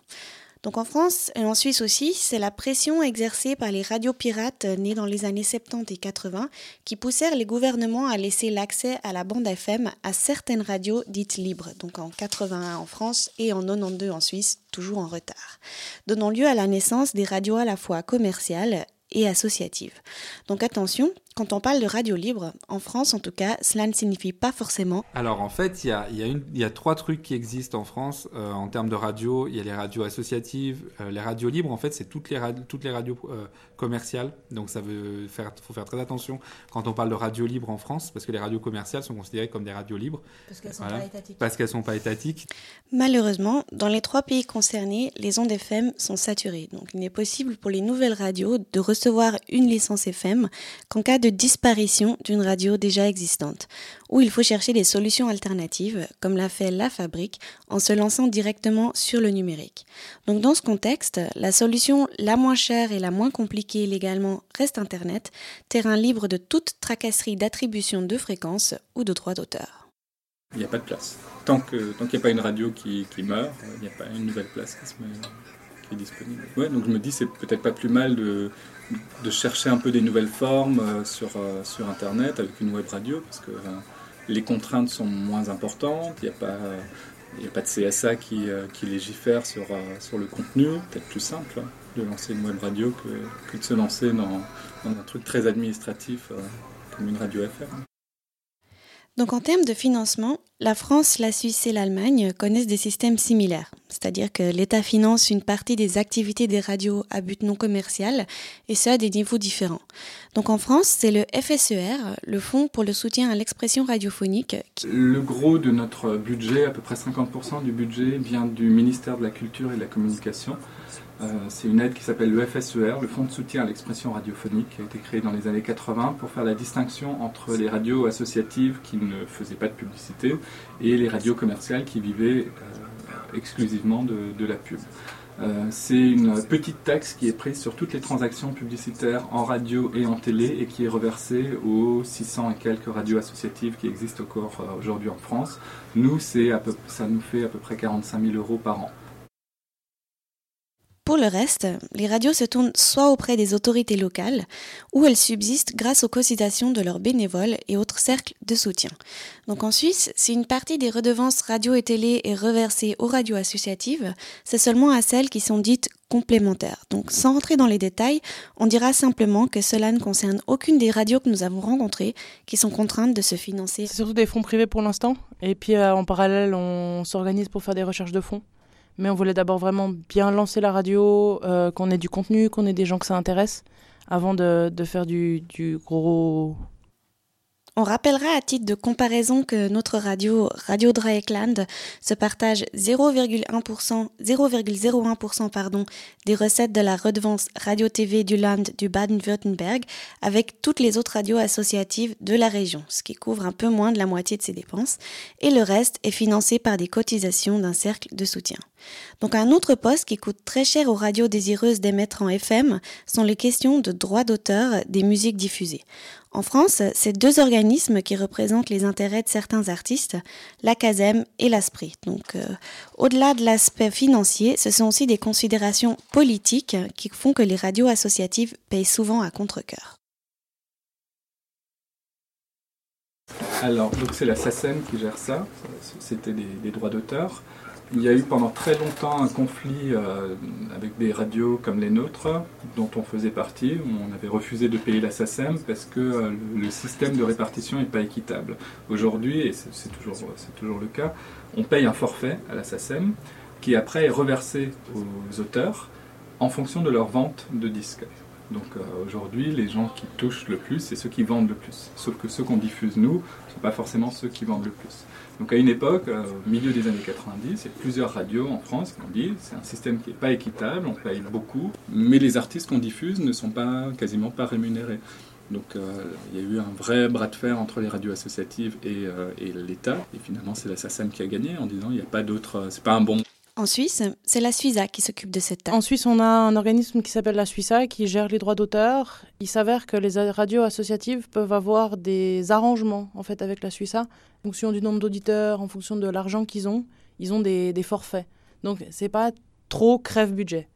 Donc en France et en Suisse aussi, c'est la pression exercée par les radios pirates nées dans les années soixante-dix et quatre-vingts qui poussèrent les gouvernements à laisser l'accès à la bande F M à certaines radios dites libres, donc en quatre-vingt-un en France et en quatre-vingt-douze en Suisse, toujours en retard, donnant lieu à la naissance des radios à la fois commerciales et associatives. Donc attention, quand on parle de radio libre, en France en tout cas, cela ne signifie pas forcément... Alors en fait, il y a, y a, une, y a trois trucs qui existent en France euh, en termes de radio. Il y a les radios associatives, euh, les radios libres, en fait, c'est toutes les, rad- toutes les radios euh, commerciales. Donc ça veut faire, faut faire très attention quand on parle de radio libre en France, parce que les radios commerciales sont considérées comme des radios libres. Parce qu'elles ne sont, voilà, sont pas étatiques. Malheureusement, dans les trois pays concernés, les ondes F M sont saturées. Donc il n'est possible pour les nouvelles radios de recevoir une licence F M qu'en cas de disparition d'une radio déjà existante, où il faut chercher des solutions alternatives, comme l'a fait La Fabrique, en se lançant directement sur le numérique. Donc dans ce contexte, la solution la moins chère et la moins compliquée légalement reste Internet, terrain libre de toute tracasserie d'attribution de fréquences ou de droits d'auteur. Il n'y a pas de place. Tant que, tant qu'il n'y a pas une radio qui, qui meurt, il n'y a pas une nouvelle place qui se met... disponible. Ouais, donc je me dis c'est peut-être pas plus mal de, de chercher un peu des nouvelles formes sur, sur Internet avec une web radio parce que ben, les contraintes sont moins importantes, il n'y a pas, il y a pas de C S A qui, qui légifère sur, sur le contenu. Peut-être plus simple de lancer une web radio que, que de se lancer dans, dans un truc très administratif comme une radio F R. Donc en termes de financement, la France, la Suisse et l'Allemagne connaissent des systèmes similaires. C'est-à-dire que l'État finance une partie des activités des radios à but non commercial, et ce à des niveaux différents. Donc en France, c'est le F S E R, le Fonds pour le soutien à l'expression radiophonique. Qui... Le gros de notre budget, à peu près cinquante pour cent du budget, vient du ministère de la Culture et de la Communication. Euh, c'est une aide qui s'appelle le F S E R, le Fonds de soutien à l'expression radiophonique, qui a été créé dans les années quatre-vingts pour faire la distinction entre les radios associatives qui ne faisaient pas de publicité et les radios commerciales qui vivaient euh, exclusivement de, de la pub. Euh, c'est une petite taxe qui est prise sur toutes les transactions publicitaires en radio et en télé et qui est reversée aux six cents et quelques radios associatives qui existent encore euh, aujourd'hui en France. Nous, c'est à peu, ça nous fait à peu près quarante-cinq mille euros par an. Pour le reste, les radios se tournent soit auprès des autorités locales, où elles subsistent grâce aux cotisations de leurs bénévoles et autres cercles de soutien. Donc en Suisse, si une partie des redevances radio et télé est reversée aux radios associatives, c'est seulement à celles qui sont dites complémentaires. Donc sans rentrer dans les détails, on dira simplement que cela ne concerne aucune des radios que nous avons rencontrées qui sont contraintes de se financer. C'est surtout des fonds privés pour l'instant, et puis euh, en parallèle on s'organise pour faire des recherches de fonds. Mais on voulait d'abord vraiment bien lancer la radio, euh, qu'on ait du contenu, qu'on ait des gens que ça intéresse, avant de, de faire du, du gros... On rappellera à titre de comparaison que notre radio, Radio Dreyeckland, se partage zéro virgule un pour cent des recettes de la redevance radio-T V du Land du Baden-Württemberg avec toutes les autres radios associatives de la région, ce qui couvre un peu moins de la moitié de ses dépenses, et le reste est financé par des cotisations d'un cercle de soutien. Donc un autre poste qui coûte très cher aux radios désireuses d'émettre en F M sont les questions de droits d'auteur des musiques diffusées. En France, c'est deux organismes qui représentent les intérêts de certains artistes, la SACEM et l'ASPRI. Donc, euh, au-delà de l'aspect financier, ce sont aussi des considérations politiques qui font que les radios associatives payent souvent à contre-cœur. Alors, donc c'est la SACEM qui gère ça, c'était des, des droits d'auteur. Il y a eu pendant très longtemps un conflit euh, avec des radios comme les nôtres, dont on faisait partie. On avait refusé de payer la SACEM parce que euh, le système de répartition n'est pas équitable. Aujourd'hui, et c'est, c'est, toujours, c'est toujours le cas, on paye un forfait à la SACEM qui après est reversé aux auteurs en fonction de leur vente de disques. Donc euh, aujourd'hui, les gens qui touchent le plus, c'est ceux qui vendent le plus. Sauf que ceux qu'on diffuse, nous, ne sont pas forcément ceux qui vendent le plus. Donc à une époque, euh, au milieu des années quatre-vingt-dix, il y a plusieurs radios en France qui ont dit c'est un système qui n'est pas équitable, on paye beaucoup, mais les artistes qu'on diffuse ne sont pas, quasiment pas rémunérés. Donc euh, il y a eu un vrai bras de fer entre les radios associatives et, euh, et l'État. Et finalement, c'est la SACEM qui a gagné en disant il n'y a pas d'autre, c'est pas un bon... En Suisse, c'est la SUISA qui s'occupe de cette tâche. En Suisse, on a un organisme qui s'appelle la SUISA qui gère les droits d'auteur. Il s'avère que les radios associatives peuvent avoir des arrangements en fait, avec la SUISA. En fonction du nombre d'auditeurs, en fonction de l'argent qu'ils ont, ils ont des, des forfaits. Donc, c'est pas trop crève-budget.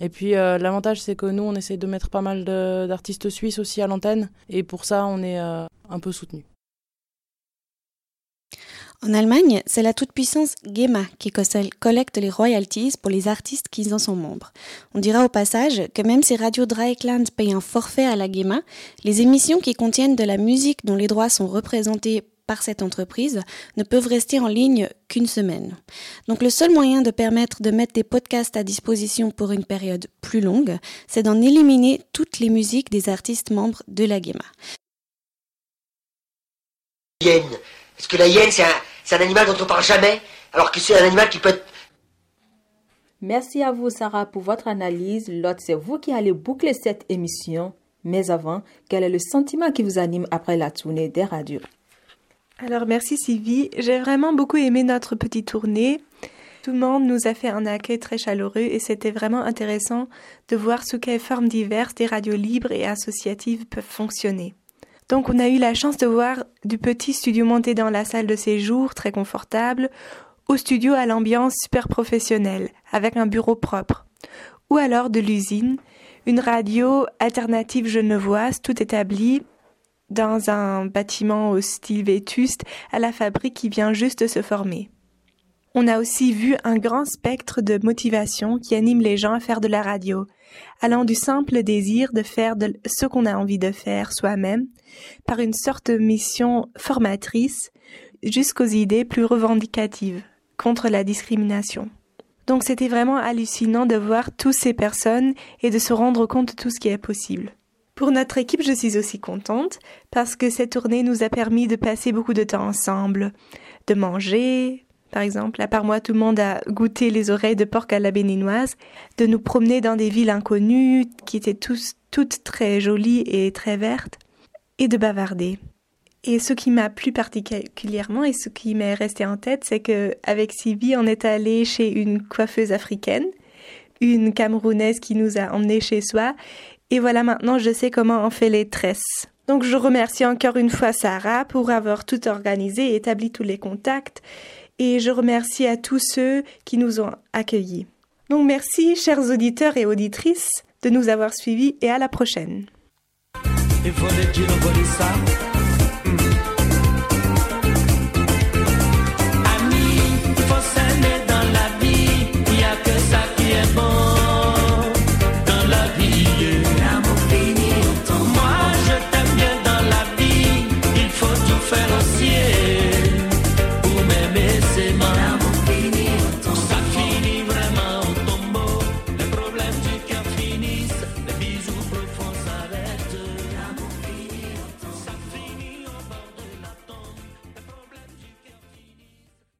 Et puis, euh, l'avantage, c'est que nous, on essaie de mettre pas mal de, d'artistes suisses aussi à l'antenne. Et pour ça, on est euh, un peu soutenus. En Allemagne, c'est la toute-puissance GEMA qui collecte les royalties pour les artistes qui en sont membres. On dira au passage que même si Radio Dreyeckland paye un forfait à la GEMA, les émissions qui contiennent de la musique dont les droits sont représentés par cette entreprise ne peuvent rester en ligne qu'une semaine. Donc le seul moyen de permettre de mettre des podcasts à disposition pour une période plus longue, c'est d'en éliminer toutes les musiques des artistes membres de la GEMA. Hyène. Parce que la hyène, c'est un, c'est un animal dont on ne parle jamais, alors que c'est un animal qui peut être... Merci à vous, Sarah, pour votre analyse. L'autre, c'est vous qui allez boucler cette émission. Mais avant, quel est le sentiment qui vous anime après la tournée des radios? Alors, merci Sylvie. J'ai vraiment beaucoup aimé notre petite tournée. Tout le monde nous a fait un accueil très chaleureux et c'était vraiment intéressant de voir sous quelles formes diverses des radios libres et associatives peuvent fonctionner. Donc, on a eu la chance de voir du petit studio monté dans la salle de séjour, très confortable, au studio à l'ambiance super professionnelle, avec un bureau propre. Ou alors de l'usine, une radio alternative genevoise, tout établie, dans un bâtiment au style vétuste, à la fabrique qui vient juste de se former. On a aussi vu un grand spectre de motivations qui anime les gens à faire de la radio, allant du simple désir de faire de ce qu'on a envie de faire soi-même, par une sorte de mission formatrice, jusqu'aux idées plus revendicatives, contre la discrimination. Donc c'était vraiment hallucinant de voir toutes ces personnes et de se rendre compte de tout ce qui est possible. Pour notre équipe, je suis aussi contente parce que cette tournée nous a permis de passer beaucoup de temps ensemble, de manger... Par exemple, à part moi, tout le monde a goûté les oreilles de porc à la béninoise, de nous promener dans des villes inconnues qui étaient tous, toutes très jolies et très vertes, et de bavarder. Et ce qui m'a plu particulièrement et ce qui m'est resté en tête, c'est qu'avec Sylvie, on est allé chez une coiffeuse africaine, une Camerounaise qui nous a emmenés chez soi, et voilà maintenant je sais comment on fait les tresses. Donc je remercie encore une fois Sarah pour avoir tout organisé et établi tous les contacts, et je remercie à tous ceux qui nous ont accueillis. Donc merci, chers auditeurs et auditrices, de nous avoir suivis et à la prochaine.